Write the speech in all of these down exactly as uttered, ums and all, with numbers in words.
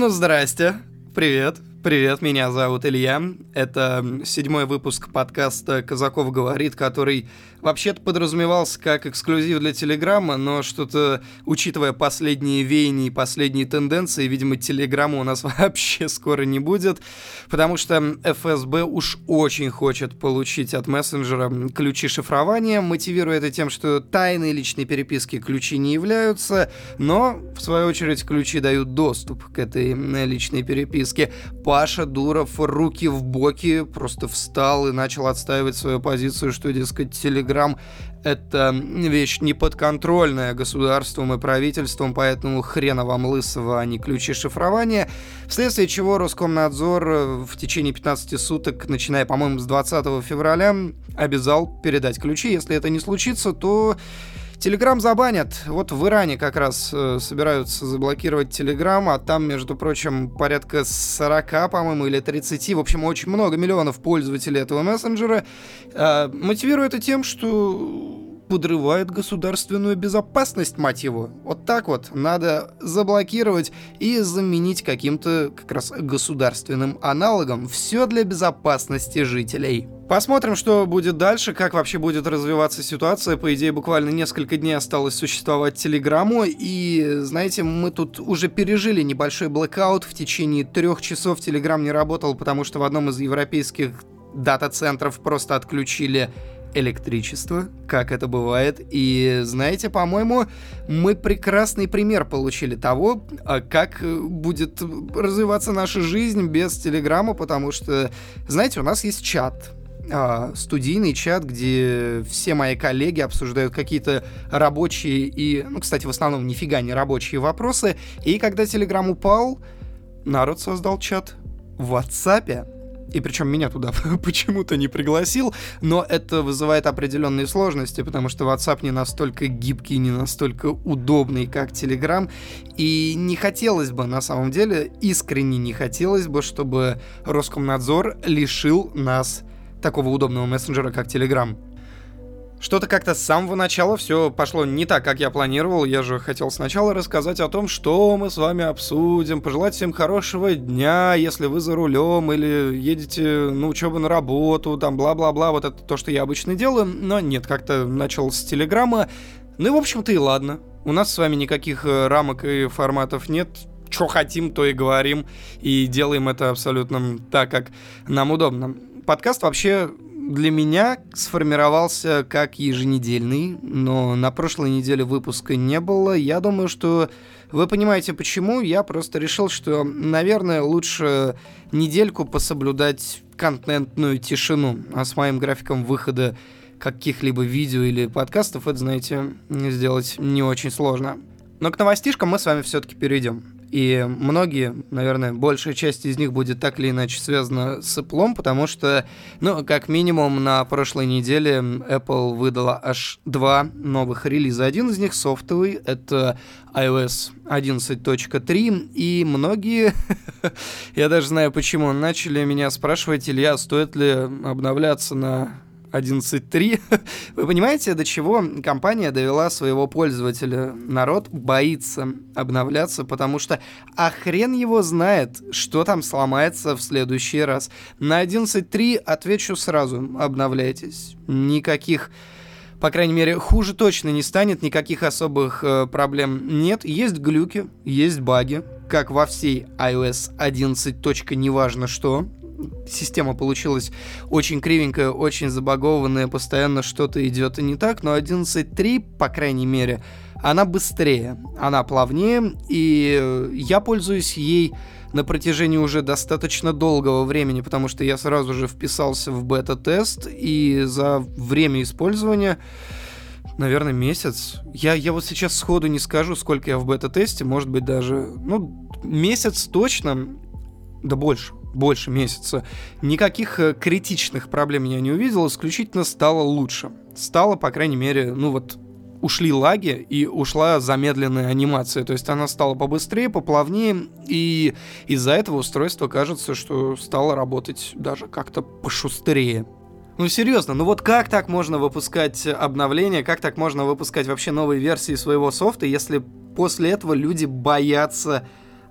Ну, здрасте. Привет. Привет, меня зовут Илья. Это седьмой выпуск подкаста «Казаков говорит», который вообще-то подразумевался как эксклюзив для Телеграма, но что-то, учитывая последние веяния и последние тенденции, видимо, Телеграма у нас вообще скоро не будет, потому что эф эс бэ уж очень хочет получить от мессенджера ключи шифрования, мотивируя это тем, что тайной личной переписки ключи не являются, но, в свою очередь, ключи дают доступ к этой личной переписке. Паша Дуров, руки в боки, просто встал и начал отстаивать свою позицию, что, дескать, Телеграм — это вещь неподконтрольная государством и правительством, поэтому хрена вам лысого, а не ключи шифрования, вследствие чего Роскомнадзор в течение пятнадцати суток, начиная, по-моему, с двадцатого февраля, обязал передать ключи. Если это не случится, то... Телеграм забанят. Вот в Иране как раз э, собираются заблокировать Телеграм, а там, между прочим, порядка сорока, по-моему, или тридцати, в общем, очень много миллионов пользователей этого мессенджера. Э, мотивируя это тем, что... подрывает государственную безопасность, мать его. Вот так вот надо заблокировать и заменить каким-то как раз государственным аналогом. Все для безопасности жителей. Посмотрим, что будет дальше, как вообще будет развиваться ситуация. По идее, буквально несколько дней осталось существовать Телеграму, и, знаете, мы тут уже пережили небольшой блэкаут. В течение трех часов Телеграм не работал, потому что в одном из европейских дата-центров просто отключили... электричество, как это бывает. И, знаете, по-моему, мы прекрасный пример получили того, как будет развиваться наша жизнь без Телеграма, потому что, знаете, у нас есть чат, студийный чат, где все мои коллеги обсуждают какие-то рабочие и, ну, кстати, в основном нифига не рабочие вопросы. И когда Телеграм упал, народ создал чат в WhatsApp. И причем меня туда почему-то не пригласил, но это вызывает определенные сложности, потому что WhatsApp не настолько гибкий, не настолько удобный, как Telegram, и не хотелось бы, на самом деле, искренне не хотелось бы, чтобы Роскомнадзор лишил нас такого удобного мессенджера, как Telegram. Что-то как-то с самого начала все пошло не так, как я планировал. Я же хотел сначала рассказать о том, что мы с вами обсудим, пожелать всем хорошего дня, если вы за рулем или едете на учебу, на работу, там бла-бла-бла, вот это то, что я обычно делаю, но нет, как-то начал с Телеграма. Ну и, в общем-то, и ладно. У нас с вами никаких рамок и форматов нет. Что хотим, то и говорим, и делаем это абсолютно так, как нам удобно. Подкаст вообще... для меня сформировался как еженедельный, но на прошлой неделе выпуска не было. Я думаю, что вы понимаете, почему. Я просто решил, что, наверное, лучше недельку пособлюдать контентную тишину. А с моим графиком выхода каких-либо видео или подкастов это, знаете, сделать не очень сложно. Но к новостишкам мы с вами все-таки перейдем. И многие, наверное, большая часть из них будет так или иначе связана с Apple, потому что, ну, как минимум, на прошлой неделе Apple выдала аж два новых релиза. Один из них софтовый, это ай о эс одиннадцать точка три, и многие, я даже знаю почему, начали меня спрашивать: Илья, стоит ли обновляться на... одиннадцать точка три. Вы понимаете, до чего компания довела своего пользователя? Народ боится обновляться, потому что а хрен его знает, что там сломается в следующий раз. На одиннадцать точка три отвечу сразу: обновляйтесь. Никаких... по крайней мере, хуже точно не станет, никаких особых э, проблем нет. Есть глюки, есть баги, как во всей ай о эс одиннадцать. Неважно что. Система получилась очень кривенькая, очень забагованная, постоянно что-то идет и не так, но одиннадцать точка три, по крайней мере, она быстрее, она плавнее, и я пользуюсь ей на протяжении уже достаточно долгого времени, потому что я сразу же вписался в бета-тест, и за время использования... наверное, месяц. Я, я вот сейчас сходу не скажу, сколько я в бета-тесте, может быть, даже... ну, месяц точно, да больше. Больше месяца. Никаких критичных проблем я не увидел, исключительно стало лучше. Стало, по крайней мере, ну вот, ушли лаги и ушла замедленная анимация. То есть она стала побыстрее, поплавнее, и из-за этого устройство, кажется, что стало работать даже как-то пошустрее. Ну, серьезно, ну вот как так можно выпускать обновления, как так можно выпускать вообще новые версии своего софта, если после этого люди боятся...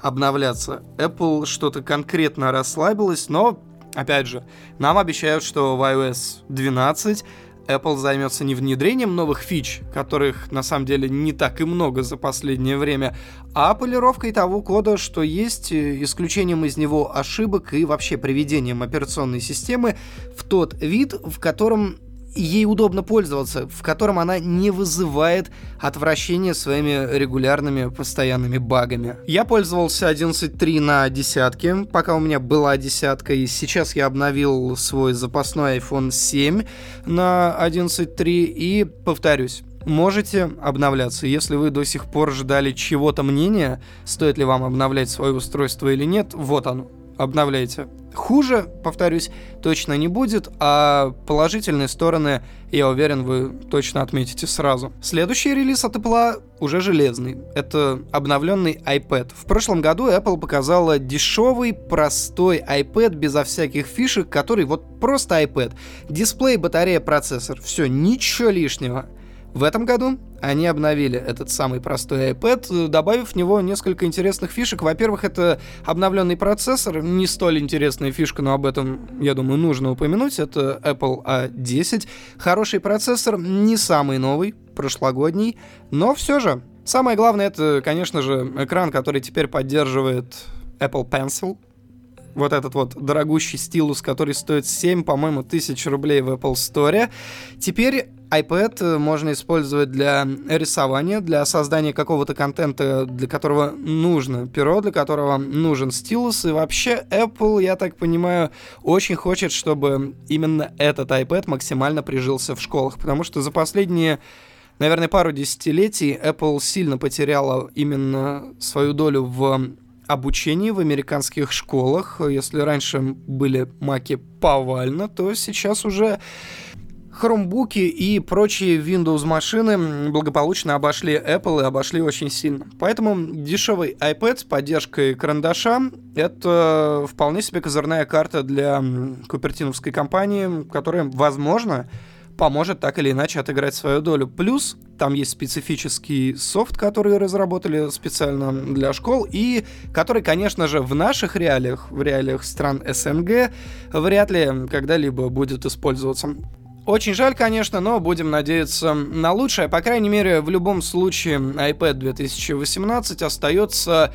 обновляться. Apple что-то конкретно расслабилась, но, опять же, нам обещают, что в iOS двенадцать Apple займется не внедрением новых фич, которых на самом деле не так и много за последнее время, а полировкой того кода, что есть, исключением из него ошибок и вообще приведением операционной системы в тот вид, в котором ей удобно пользоваться, в котором она не вызывает отвращения своими регулярными постоянными багами. Я пользовался одиннадцать точка три на десятке, пока у меня была десятка, и сейчас я обновил свой запасной iPhone семь на одиннадцать точка три, и повторюсь, можете обновляться. Если вы до сих пор ждали чего-то мнения, стоит ли вам обновлять свое устройство или нет, вот оно. Обновляйте. Хуже, повторюсь, точно не будет, а положительные стороны, я уверен, вы точно отметите сразу. Следующий релиз от Apple уже железный. Это обновленный iPad. В прошлом году Apple показала дешевый, простой iPad безо всяких фишек, который вот просто iPad. Дисплей, батарея, процессор. Все, ничего лишнего. В этом году они обновили этот самый простой iPad, добавив в него несколько интересных фишек. Во-первых, это обновленный процессор, не столь интересная фишка, но об этом, я думаю, нужно упомянуть. Это Apple А десять. Хороший процессор, не самый новый, прошлогодний, но все же. Самое главное, это, конечно же, экран, который теперь поддерживает Apple Pencil. Вот этот вот дорогущий стилус, который стоит семь, по-моему, тысяч рублей в Apple Store. Теперь iPad можно использовать для рисования, для создания какого-то контента, для которого нужно перо, для которого нужен стилус. И вообще Apple, я так понимаю, очень хочет, чтобы именно этот iPad максимально прижился в школах, потому что за последние, наверное, пару десятилетий Apple сильно потеряла именно свою долю в обучении в американских школах. Если раньше были маки повально, то сейчас уже хромбуки и прочие Windows-машины благополучно обошли Apple и обошли очень сильно. Поэтому дешевый iPad с поддержкой карандаша — это вполне себе козырная карта для купертиновской компании, которая, возможно, поможет так или иначе отыграть свою долю. Плюс там есть специфический софт, который разработали специально для школ, и который, конечно же, в наших реалиях, в реалиях стран СНГ, вряд ли когда-либо будет использоваться. Очень жаль, конечно, но будем надеяться на лучшее. По крайней мере, в любом случае, iPad две тысячи восемнадцать остается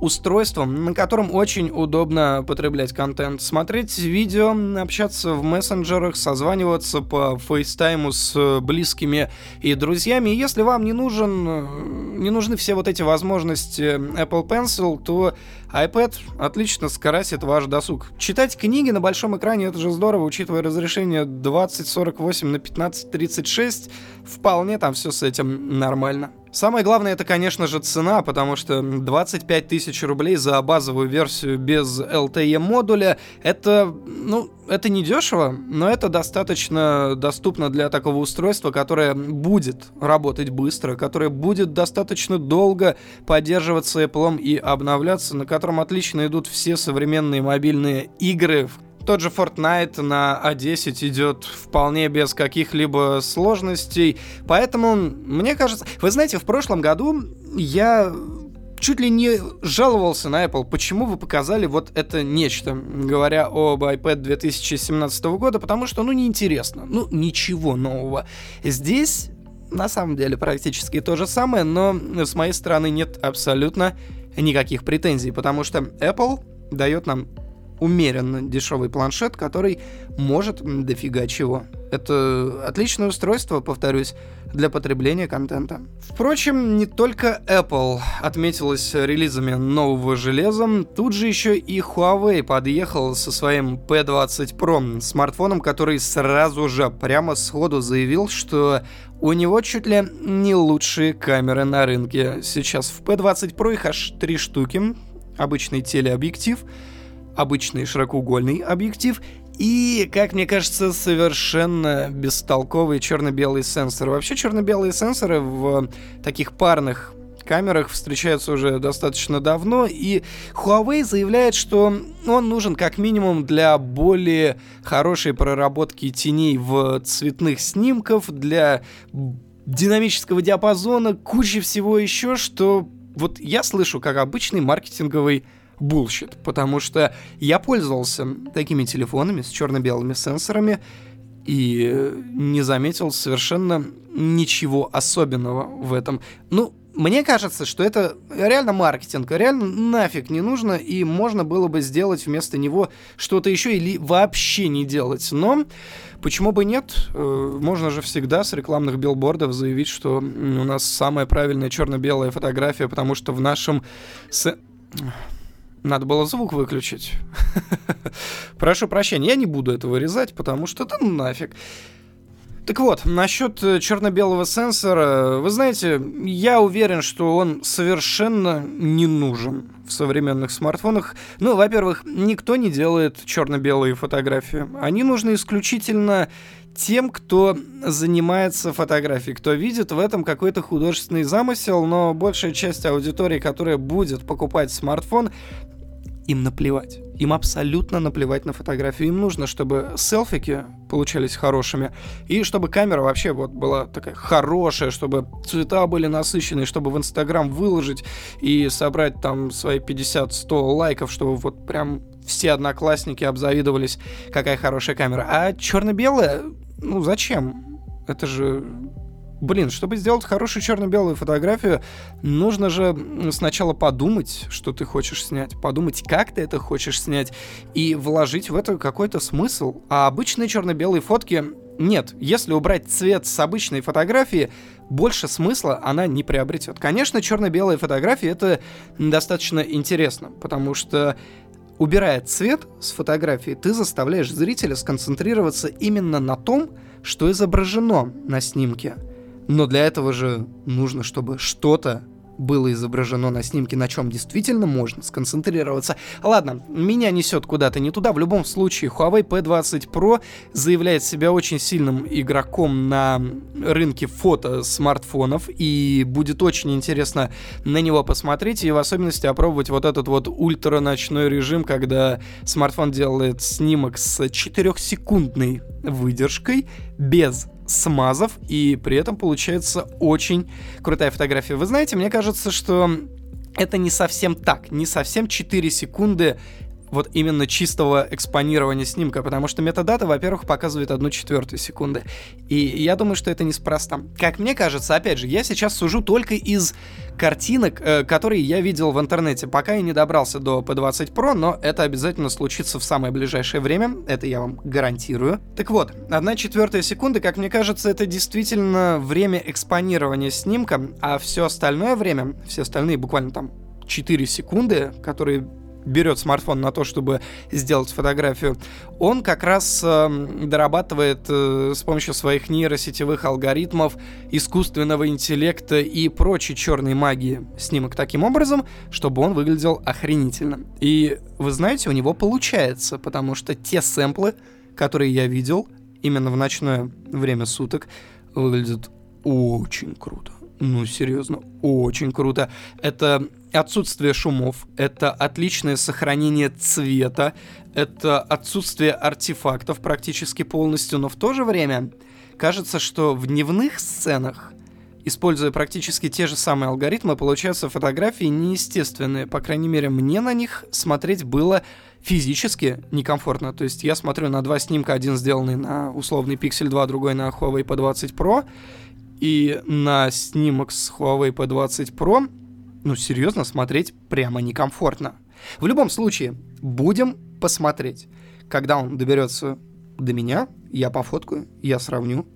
устройством, на котором очень удобно потреблять контент, смотреть видео, общаться в мессенджерах, созваниваться по FaceTime с близкими и друзьями. И если вам не нужен, не нужны все вот эти возможности Apple Pencil, то iPad отлично скрасит ваш досуг. Читать книги на большом экране — это же здорово, учитывая разрешение двадцать сорок восемь на пятнадцать тридцать шесть, вполне там все с этим нормально. Самое главное, это, конечно же, цена, потому что двадцать пять тысяч рублей за базовую версию без эл ти и-модуля, это, ну, это не дешево, но это достаточно доступно для такого устройства, которое будет работать быстро, которое будет достаточно долго поддерживаться Apple и обновляться, на котором отлично идут все современные мобильные игры. Тот же Fortnite на а десять идет вполне без каких-либо сложностей, поэтому, мне кажется... Вы знаете, в прошлом году я чуть ли не жаловался на Apple, почему вы показали вот это нечто, говоря об iPad две тысячи семнадцатого года, потому что, ну, неинтересно, ну, ничего нового. Здесь, на самом деле, практически то же самое, но с моей стороны нет абсолютно никаких претензий, потому что Apple дает нам умеренно дешевый планшет, который может дофига чего. Это отличное устройство, повторюсь, для потребления контента. Впрочем, не только Apple отметилась релизами нового железа, тут же еще и Huawei подъехал со своим пи двадцать про, смартфоном, который сразу же, прямо сходу заявил, что у него чуть ли не лучшие камеры на рынке. Сейчас в пи двадцать про их аж три штуки. Обычный телеобъектив, обычный широкоугольный объектив и, как мне кажется, совершенно бестолковый черно-белый сенсор. Вообще черно-белые сенсоры в таких парных камерах встречаются уже достаточно давно, и Huawei заявляет, что он нужен как минимум для более хорошей проработки теней в цветных снимках, для динамического диапазона, кучи всего еще, что вот я слышу как обычный маркетинговый булщит, потому что я пользовался такими телефонами с черно-белыми сенсорами и не заметил совершенно ничего особенного в этом. Ну, мне кажется, что это реально маркетинг, реально нафиг не нужно, и можно было бы сделать вместо него что-то еще или вообще не делать. Но почему бы нет? Можно же всегда с рекламных билбордов заявить, что у нас самая правильная черно-белая фотография, потому что в нашем... С... Надо было звук выключить. Прошу прощения, я не буду это вырезать, потому что да нафиг. Так вот, насчет черно-белого сенсора, вы знаете, я уверен, что он совершенно не нужен в современных смартфонах. Ну, во-первых, никто не делает черно-белые фотографии. Они нужны исключительно тем, кто занимается фотографией, кто видит в этом какой-то художественный замысел, но большая часть аудитории, которая будет покупать смартфон, им наплевать. Им абсолютно наплевать на фотографию. Им нужно, чтобы селфики получались хорошими, и чтобы камера вообще вот была такая хорошая, чтобы цвета были насыщенные, чтобы в Инстаграм выложить и собрать там свои пятьдесят-сто лайков, чтобы вот прям все одноклассники обзавидовались, какая хорошая камера. А черно-белая, ну зачем? Это же... Блин, чтобы сделать хорошую черно-белую фотографию, нужно же сначала подумать, что ты хочешь снять, подумать, как ты это хочешь снять, и вложить в это какой-то смысл. А обычные черно-белые фотки нет. Если убрать цвет с обычной фотографии, больше смысла она не приобретет. Конечно, черно-белые фотографии — это достаточно интересно, потому что, убирая цвет с фотографии, ты заставляешь зрителя сконцентрироваться именно на том, что изображено на снимке. Но для этого же нужно, чтобы что-то было изображено на снимке, на чем действительно можно сконцентрироваться. Ладно, меня несет куда-то не туда. В любом случае, Huawei пи двадцать про заявляет себя очень сильным игроком на рынке фото смартфонов, и будет очень интересно на него посмотреть, и в особенности опробовать вот этот вот ультраночной режим, когда смартфон делает снимок с четырехсекундной выдержкой, без смазов, и при этом получается очень крутая фотография. Вы знаете, мне кажется, что это не совсем так, не совсем четыре секунды вот именно чистого экспонирования снимка, потому что метадата, во-первых, показывает одну четвертую секунды, и я думаю, что это неспроста. Как мне кажется, опять же, я сейчас сужу только из картинок, э, которые я видел в интернете, пока я не добрался до пи двадцать про, но это обязательно случится в самое ближайшее время, это я вам гарантирую. Так вот, одна четвертая секунды, как мне кажется, это действительно время экспонирования снимка, а все остальное время, все остальные буквально там четыре секунды, которые берет смартфон на то, чтобы сделать фотографию, он как раз э, дорабатывает э, с помощью своих нейросетевых алгоритмов, искусственного интеллекта и прочей черной магии снимок таким образом, чтобы он выглядел охренительно. И вы знаете, у него получается, потому что те сэмплы, которые я видел именно в ночное время суток, выглядят очень круто. Ну, серьезно, очень круто. Это отсутствие шумов, это отличное сохранение цвета, это отсутствие артефактов практически полностью, но в то же время кажется, что в дневных сценах, используя практически те же самые алгоритмы, получаются фотографии неестественные. По крайней мере, мне на них смотреть было физически некомфортно. То есть я смотрю на два снимка, один сделанный на условный Pixel два, другой на Huawei пи двадцать про, и на снимок с Huawei пи двадцать про, ну, серьезно, смотреть прямо некомфортно. В любом случае, будем посмотреть. Когда он доберется до меня, я пофоткаю, я сравню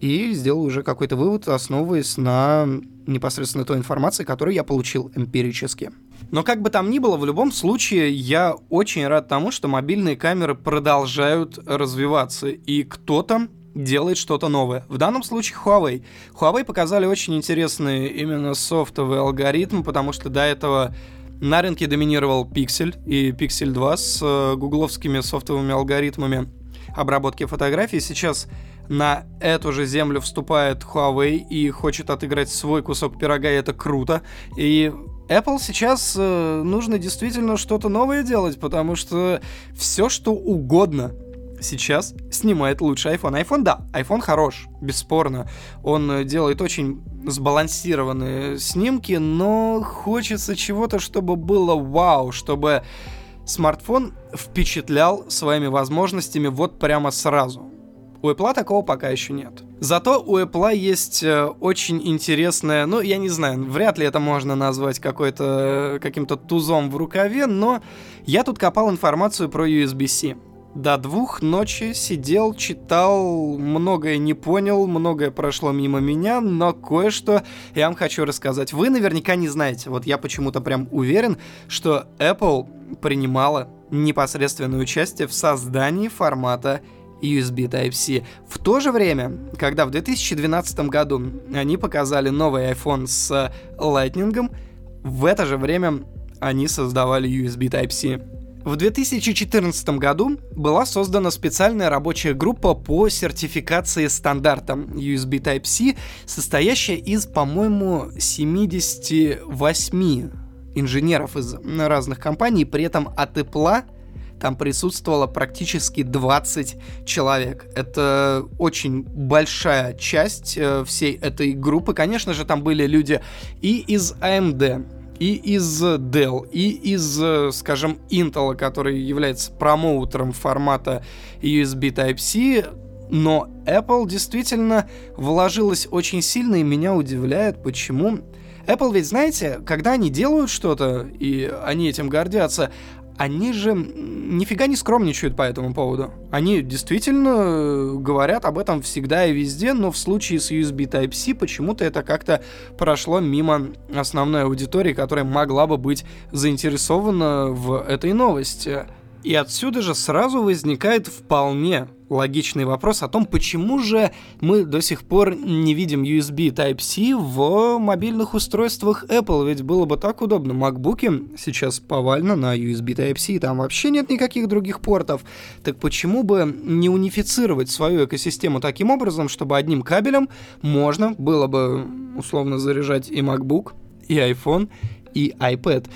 и сделаю уже какой-то вывод, основываясь на непосредственно той информации, которую я получил эмпирически. Но как бы там ни было, в любом случае, я очень рад тому, что мобильные камеры продолжают развиваться, и кто-то делает что-то новое. В данном случае Huawei. Huawei показали очень интересный именно софтовый алгоритм, потому что до этого на рынке доминировал Pixel и Pixel два с э, гугловскими софтовыми алгоритмами обработки фотографий. Сейчас на эту же землю вступает Huawei и хочет отыграть свой кусок пирога, и это круто. И Apple сейчас э, нужно действительно что-то новое делать, потому что все, что угодно сейчас снимает лучше iPhone. iPhone, да, iPhone хорош, бесспорно. Он делает очень сбалансированные снимки, но хочется чего-то, чтобы было вау, чтобы смартфон впечатлял своими возможностями вот прямо сразу. У Apple такого пока еще нет. Зато у Apple есть очень интересное, ну, я не знаю, вряд ли это можно назвать какой-то, каким-то тузом в рукаве, но я тут копал информацию про ю эс би-C. До двух ночи сидел, читал, многое не понял, многое прошло мимо меня, но кое-что я вам хочу рассказать. Вы наверняка не знаете, вот я почему-то прям уверен, что Apple принимала непосредственное участие в создании формата ю эс би Type-C. В то же время, когда в две тысячи двенадцатом году они показали новый iPhone с Lightning, в это же время они создавали ю эс би Type-C. В две тысячи четырнадцатом году была создана специальная рабочая группа по сертификации стандартом ю эс би Type-C, состоящая из, по-моему, семьдесят восемь инженеров из разных компаний, при этом от Apple там присутствовало практически двадцать человек. Это очень большая часть всей этой группы. Конечно же, там были люди и из эй эм ди, и из Dell, и из, скажем, Intel, который является промоутером формата ю эс би Type-C. Но Apple действительно вложилась очень сильно, и меня удивляет, почему. Apple ведь, знаете, когда они делают что-то, и они этим гордятся, они же нифига не скромничают по этому поводу. Они действительно говорят об этом всегда и везде, но в случае с ю эс би Type-C почему-то это как-то прошло мимо основной аудитории, которая могла бы быть заинтересована в этой новости. И отсюда же сразу возникает вполне логичный вопрос о том, почему же мы до сих пор не видим ю эс би Type-C в мобильных устройствах Apple, ведь было бы так удобно. MacBook'и сейчас повально на ю эс би Type-C, и там вообще нет никаких других портов. Так почему бы не унифицировать свою экосистему таким образом, чтобы одним кабелем можно было бы условно заряжать и MacBook, и iPhone, и iPad?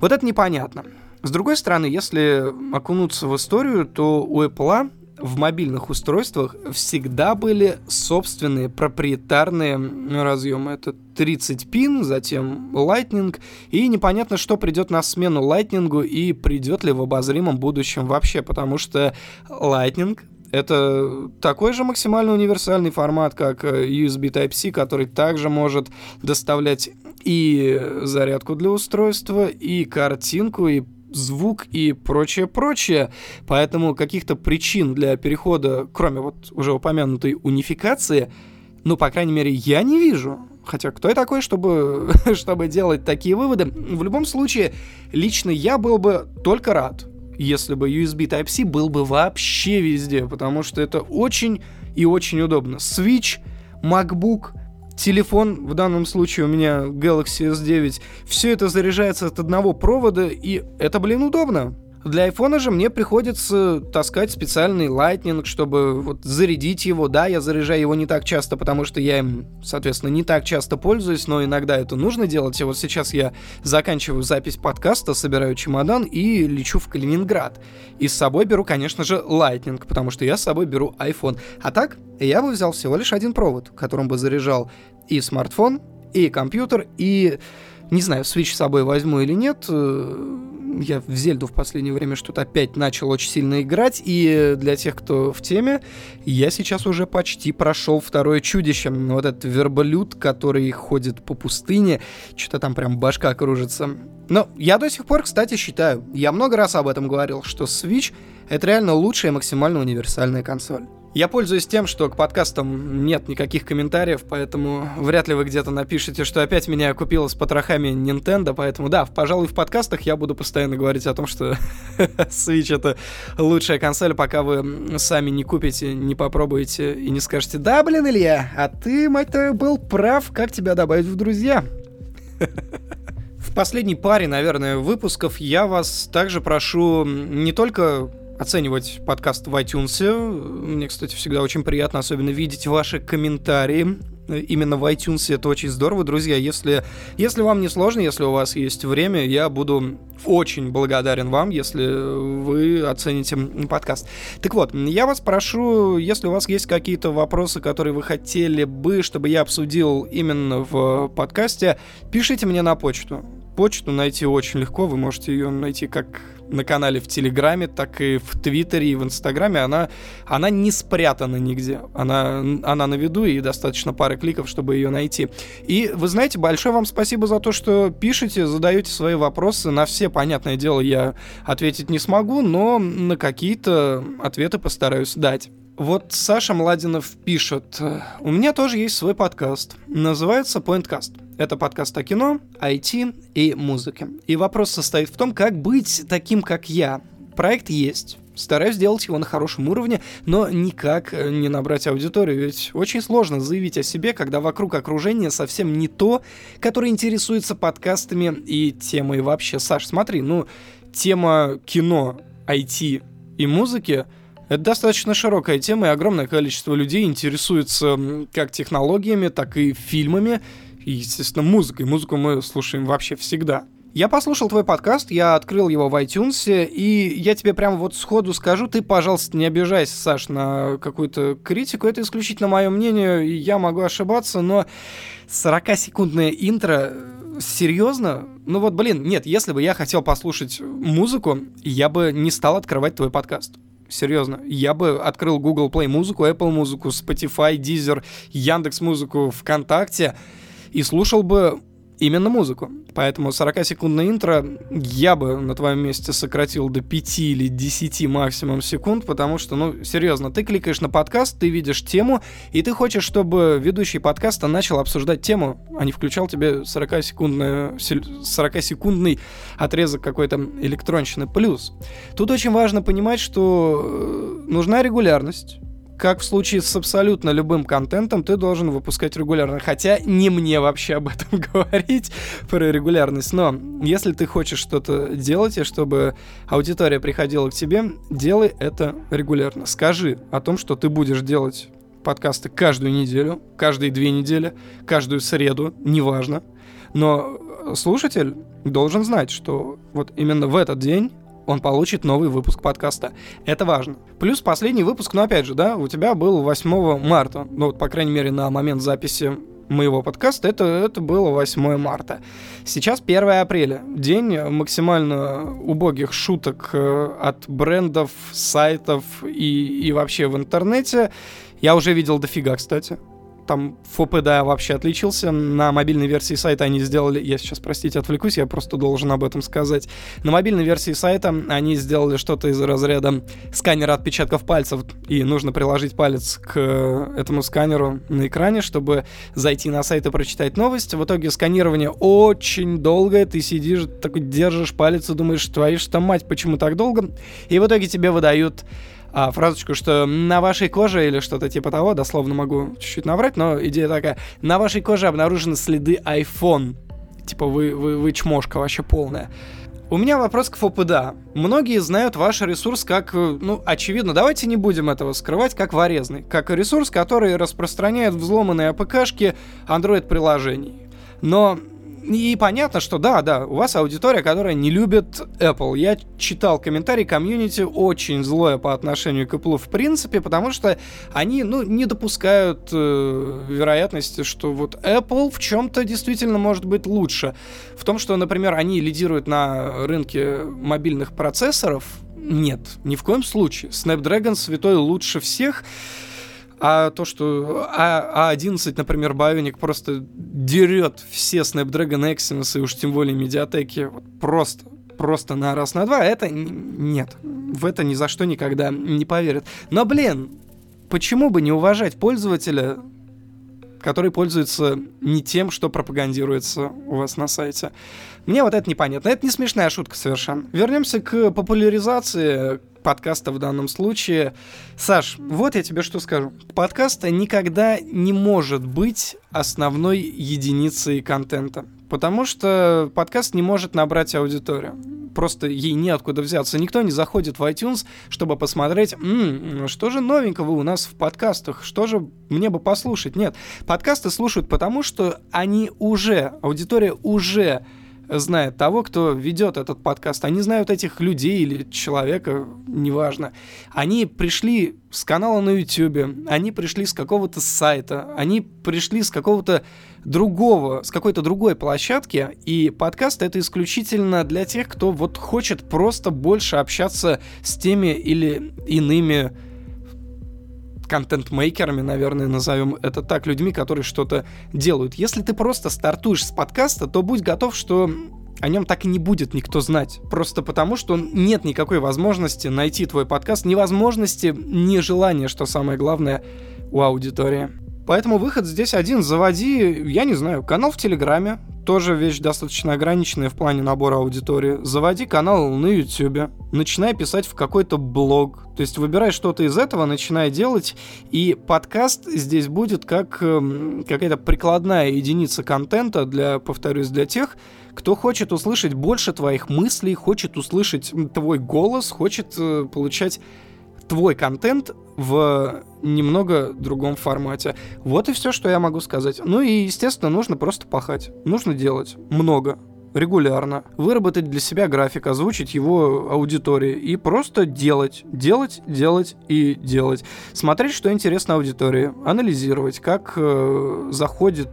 Вот это непонятно. С другой стороны, если окунуться в историю, то у Apple в мобильных устройствах всегда были собственные проприетарные разъемы. Это тридцать пин, затем Lightning, и непонятно, что придет на смену Lightning и придет ли в обозримом будущем вообще, потому что Lightning — это такой же максимально универсальный формат, как ю эс би Type-C, который также может доставлять и зарядку для устройства, и картинку, и звук и прочее-прочее, поэтому каких-то причин для перехода, кроме вот уже упомянутой унификации, ну, по крайней мере, я не вижу. Хотя кто я такой, чтобы, чтобы делать такие выводы? В любом случае, лично я был бы только рад, если бы ю эс би Type-C был бы вообще везде, потому что это очень и очень удобно. Switch, MacBook, телефон, в данном случае у меня Galaxy эс девять, все это заряжается от одного провода, и это, блин, удобно. Для айфона же мне приходится таскать специальный Lightning, чтобы вот зарядить его. Да, я заряжаю его не так часто, потому что я им, соответственно, не так часто пользуюсь, но иногда это нужно делать. И вот сейчас я заканчиваю запись подкаста, собираю чемодан и лечу в Калининград. И с собой беру, конечно же, Lightning, потому что я с собой беру iPhone. А так я бы взял всего лишь один провод, которым бы заряжал и смартфон, и компьютер, и... Не знаю, Switch с собой возьму или нет. Я в Зельду в последнее время что-то опять начал очень сильно играть, и для тех, кто в теме, я сейчас уже почти прошел второе чудище. Вот этот верблюд, который ходит по пустыне, что-то там прям башка кружится. Но я до сих пор, кстати, считаю, я много раз об этом говорил, что Switch — это реально лучшая и максимально универсальная консоль. Я пользуюсь тем, что к подкастам нет никаких комментариев, поэтому вряд ли вы где-то напишете, что опять меня купила с потрохами Nintendo, поэтому да, пожалуй, в подкастах я буду постоянно говорить о том, что Switch — это лучшая консоль, пока вы сами не купите, не попробуете и не скажете: «Да, блин, Илья, а ты, мать твою, был прав, как тебя добавить в друзья?» В последней паре, наверное, выпусков я вас также прошу не только оценивать подкаст в iTunes. Мне, кстати, всегда очень приятно, особенно видеть ваши комментарии именно в iTunes. Это очень здорово, друзья. Если, если вам не сложно, если у вас есть время, я буду очень благодарен вам, если вы оцените подкаст. Так вот, я вас прошу, если у вас есть какие-то вопросы, которые вы хотели бы, чтобы я обсудил именно в подкасте, пишите мне на почту. Почту найти очень легко, вы можете ее найти как на канале в Телеграме, так и в Твиттере и в Инстаграме. Она, она не спрятана нигде, она, она на виду, и достаточно пары кликов, чтобы ее найти. И вы знаете, большое вам спасибо за то, что пишете, задаете свои вопросы. На все, понятное дело, я ответить не смогу, но на какие-то ответы постараюсь дать. Вот Саша Младинов пишет: у меня тоже есть свой подкаст, называется Pointcast. Это подкаст о кино, ай ти и музыке. И вопрос состоит в том, как быть таким, как я. Проект есть, стараюсь делать его на хорошем уровне, но никак не набрать аудиторию, ведь очень сложно заявить о себе, когда вокруг окружение совсем не то, которое интересуется подкастами и темой вообще. Саш, смотри, ну, тема кино, ай ти и музыки — это достаточно широкая тема, и огромное количество людей интересуется как технологиями, так и фильмами, и, естественно, музыкой. Музыку мы слушаем вообще всегда. Я послушал твой подкаст, я открыл его в iTunes, и я тебе прямо вот сходу скажу, ты, пожалуйста, не обижайся, Саш, на какую-то критику, это исключительно мое мнение, и я могу ошибаться, но сорокасекундное интро... Серьезно? Ну вот, блин, нет, если бы я хотел послушать музыку, я бы не стал открывать твой подкаст. Серьезно, я бы открыл Google Play музыку, Apple музыку, Spotify, Deezer, Яндекс.Музыку, ВКонтакте и слушал бы именно музыку. Поэтому сорокасекундное интро я бы на твоем месте сократил до пяти или десяти максимум секунд, потому что, ну, серьезно, ты кликаешь на подкаст, ты видишь тему, и ты хочешь, чтобы ведущий подкаста начал обсуждать тему, а не включал тебе сорокасекундный отрезок какой-то электронщины. Плюс тут очень важно понимать, что нужна регулярность. Как в случае с абсолютно любым контентом, ты должен выпускать регулярно. Хотя не мне вообще об этом говорить, про регулярность. Но если ты хочешь что-то делать, и чтобы аудитория приходила к тебе, делай это регулярно. Скажи о том, что ты будешь делать подкасты каждую неделю, каждые две недели, каждую среду, неважно. Но слушатель должен знать, что вот именно в этот день он получит новый выпуск подкаста. Это важно. Плюс последний выпуск, ну опять же, да, у тебя был восьмого марта. Ну вот, по крайней мере, на момент записи моего подкаста это, это было восьмого марта. Сейчас первого апреля. День максимально убогих шуток от брендов, сайтов и, и вообще в интернете. Я уже видел дофига, кстати. Там ФОПД вообще отличился. На мобильной версии сайта они сделали... Я сейчас, простите, отвлекусь, я просто должен об этом сказать. На мобильной версии сайта они сделали что-то из разряда сканера отпечатков пальцев, и нужно приложить палец к этому сканеру на экране, чтобы зайти на сайт и прочитать новость. В итоге сканирование очень долгое. Ты сидишь, такой держишь палец и думаешь, твою ж там мать, почему так долго? И в итоге тебе выдают... А, фразочку, что на вашей коже или что-то типа того, дословно могу чуть-чуть наврать, но идея такая: на вашей коже обнаружены следы iPhone. Типа вы, вы, вы чмошка вообще полная. У меня вопрос к ФОПД. Многие знают ваш ресурс как, ну, очевидно, давайте не будем этого скрывать, как Варезный, как ресурс, который распространяет взломанные АПКшки Android-приложений. Но... И понятно, что да, да, у вас аудитория, которая не любит Apple. Я читал комментарии, комьюнити очень злое по отношению к Apple в принципе, потому что они, ну, не допускают э, вероятности, что вот Apple в чем-то действительно может быть лучше. В том, что, например, они лидируют на рынке мобильных процессоров. Нет, ни в коем случае. Snapdragon святой лучше всех. А то, что а одиннадцать, например, Bionic просто дерет все Snapdragon Exynos и уж тем более медиатеки вот просто, просто на раз на два, это нет. В это ни за что никогда не поверят. Но, блин, почему бы не уважать пользователя, который пользуется не тем, что пропагандируется у вас на сайте? Мне вот это непонятно. Это не смешная шутка совершенно. Вернемся к популяризации подкаста в данном случае. Саш, вот я тебе что скажу. Подкаст никогда не может быть основной единицей контента, потому что подкаст не может набрать аудиторию. просто ей неоткуда взяться. Никто не заходит в iTunes, чтобы посмотреть, м-м, что же новенького у нас в подкастах, что же мне бы послушать. Нет, подкасты слушают потому, что они уже, аудитория уже знает того, кто ведет этот подкаст. Они знают этих людей или человека, неважно. Они пришли с канала на YouTube, они пришли с какого-то сайта, они пришли с какого-то другого, с какой-то другой площадки, и подкаст — это исключительно для тех, кто вот хочет просто больше общаться с теми или иными контент-мейкерами, наверное, назовем это так, людьми, которые что-то делают. Если ты просто стартуешь с подкаста, то будь готов, что о нем так и не будет никто знать. Просто потому, что нет никакой возможности найти твой подкаст, ни возможности, ни желания, что самое главное, у аудитории. Поэтому выход здесь один. Заводи, я не знаю, канал в Телеграме, тоже вещь достаточно ограниченная в плане набора аудитории. Заводи канал на Ютубе, начинай писать в какой-то блог. То есть выбирай что-то из этого, начинай делать, и подкаст здесь будет как э, какая-то прикладная единица контента, для, повторюсь, для тех, кто хочет услышать больше твоих мыслей, хочет услышать твой голос, хочет э, получать твой контент в немного другом формате. Вот и все, что я могу сказать. Ну и, естественно, нужно просто пахать. Нужно делать много, регулярно. Выработать для себя график, озвучить его аудитории. И просто делать, делать, делать и делать. Смотреть, что интересно аудитории. Анализировать, как э, заходит,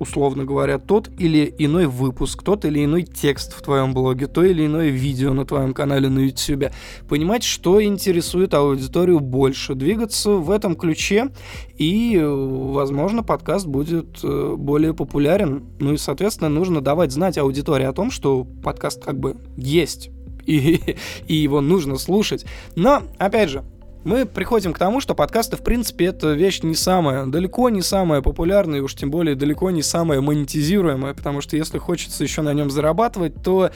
условно говоря, тот или иной выпуск, тот или иной текст в твоем блоге, то или иное видео на твоем канале на YouTube. Понимать, что интересует аудиторию больше, двигаться в этом ключе, и, возможно, подкаст будет более популярен. Ну и, соответственно, нужно давать знать аудитории о том, что подкаст как бы есть, и, и его нужно слушать. Но, опять же, мы приходим к тому, что подкасты, в принципе, это вещь не самая, далеко не самая популярная, уж тем более далеко не самая монетизируемая, потому что если хочется еще на нем зарабатывать, то,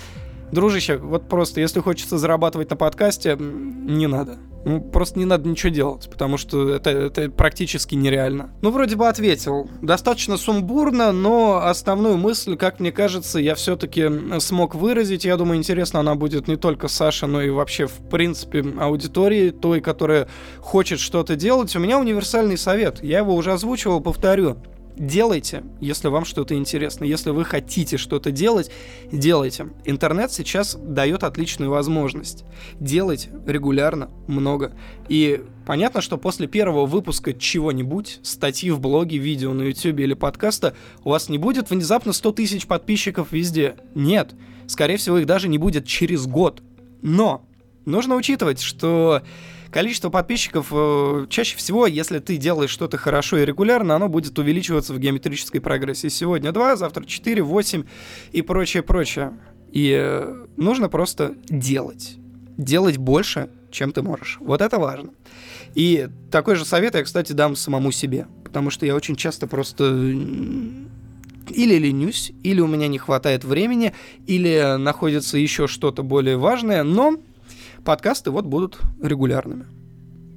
дружище, вот просто, если хочется зарабатывать на подкасте, не надо. Ну, просто не надо ничего делать, потому что это, это практически нереально. Ну, вроде бы ответил. Достаточно сумбурно, но основную мысль, как мне кажется, я все-таки смог выразить. Я думаю, интересно она будет не только Саше, но и вообще, в принципе, аудитории, той, которая хочет что-то делать. У меня универсальный совет. Я его уже озвучивал, повторю. Делайте, если вам что-то интересно. Если вы хотите что-то делать, делайте. Интернет сейчас дает отличную возможность. Делайте регулярно, много. И понятно, что после первого выпуска чего-нибудь, статьи в блоге, видео на YouTube или подкаста, у вас не будет внезапно сто тысяч подписчиков везде. Нет. Скорее всего, их даже не будет через год. Но нужно учитывать, что количество подписчиков, э, чаще всего, если ты делаешь что-то хорошо и регулярно, оно будет увеличиваться в геометрической прогрессии. Сегодня два, завтра четыре, восемь и прочее, прочее. И э, нужно просто делать. Делать больше, чем ты можешь. Вот это важно. И такой же совет я, кстати, дам самому себе. Потому что я очень часто просто или ленюсь, или у меня не хватает времени, или находится еще что-то более важное, но подкасты вот будут регулярными.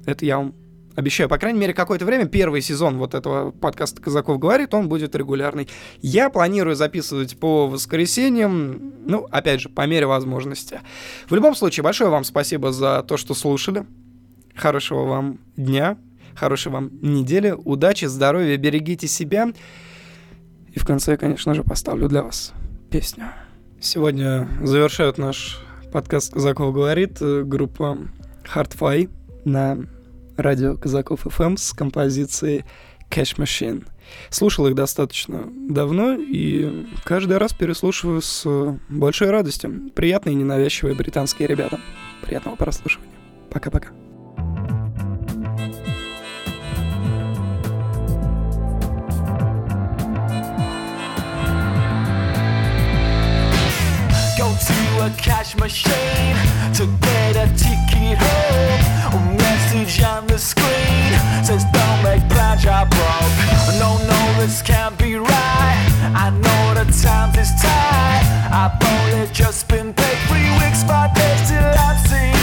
Это я вам обещаю. По крайней мере, какое-то время первый сезон вот этого подкаста «Казаков говорит», он будет регулярный. Я планирую записывать по воскресеньям, ну, опять же, по мере возможности. В любом случае, большое вам спасибо за то, что слушали. Хорошего вам дня, хорошей вам недели, удачи, здоровья, берегите себя. И в конце, конечно же, поставлю для вас песню. Сегодня завершают наш подкаст «Казаков говорит» группа Hardfi на радио Казаков эф эм с композицией Cash Machine. Слушал их достаточно давно и каждый раз переслушиваю с большой радостью. Приятные и ненавязчивые британские ребята. Приятного прослушивания. Пока-пока. A cash machine to get a ticket home. A message on the screen says don't make plans, I broke. No, no, this can't be right. I know the time is tight. I've only just been paid three weeks, five days till I've seen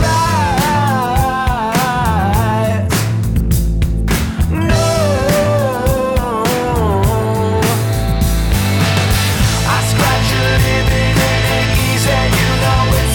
right. No, I scratch a living. And you know it.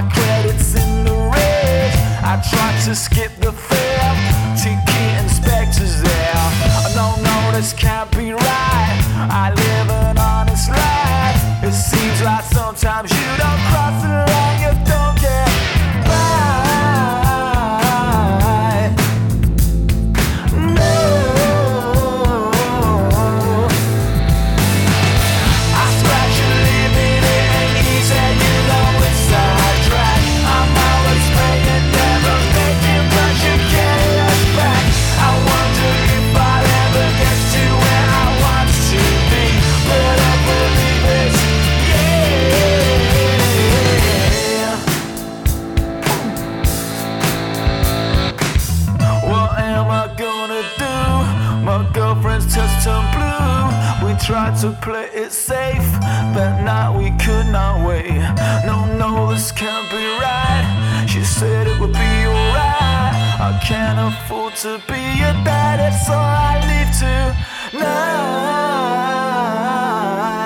my credit's in the red. I tried to skip the fair, Tiki inspectors there. No, no, this can't be right. I live an honest life. It seems like sometimes you don't cross the line, you don't get right. No, I scratch you living it and he said you know it's sidetrack. I'm always playing devil's making, but you get us back. I wonder if I ever get to where I want to be, but I believe it. Just turn blue. We tried to play it safe, but now we could not wait. No, no, this can't be right. She said it would be alright. I can't afford to be a dad, so I leave tonight.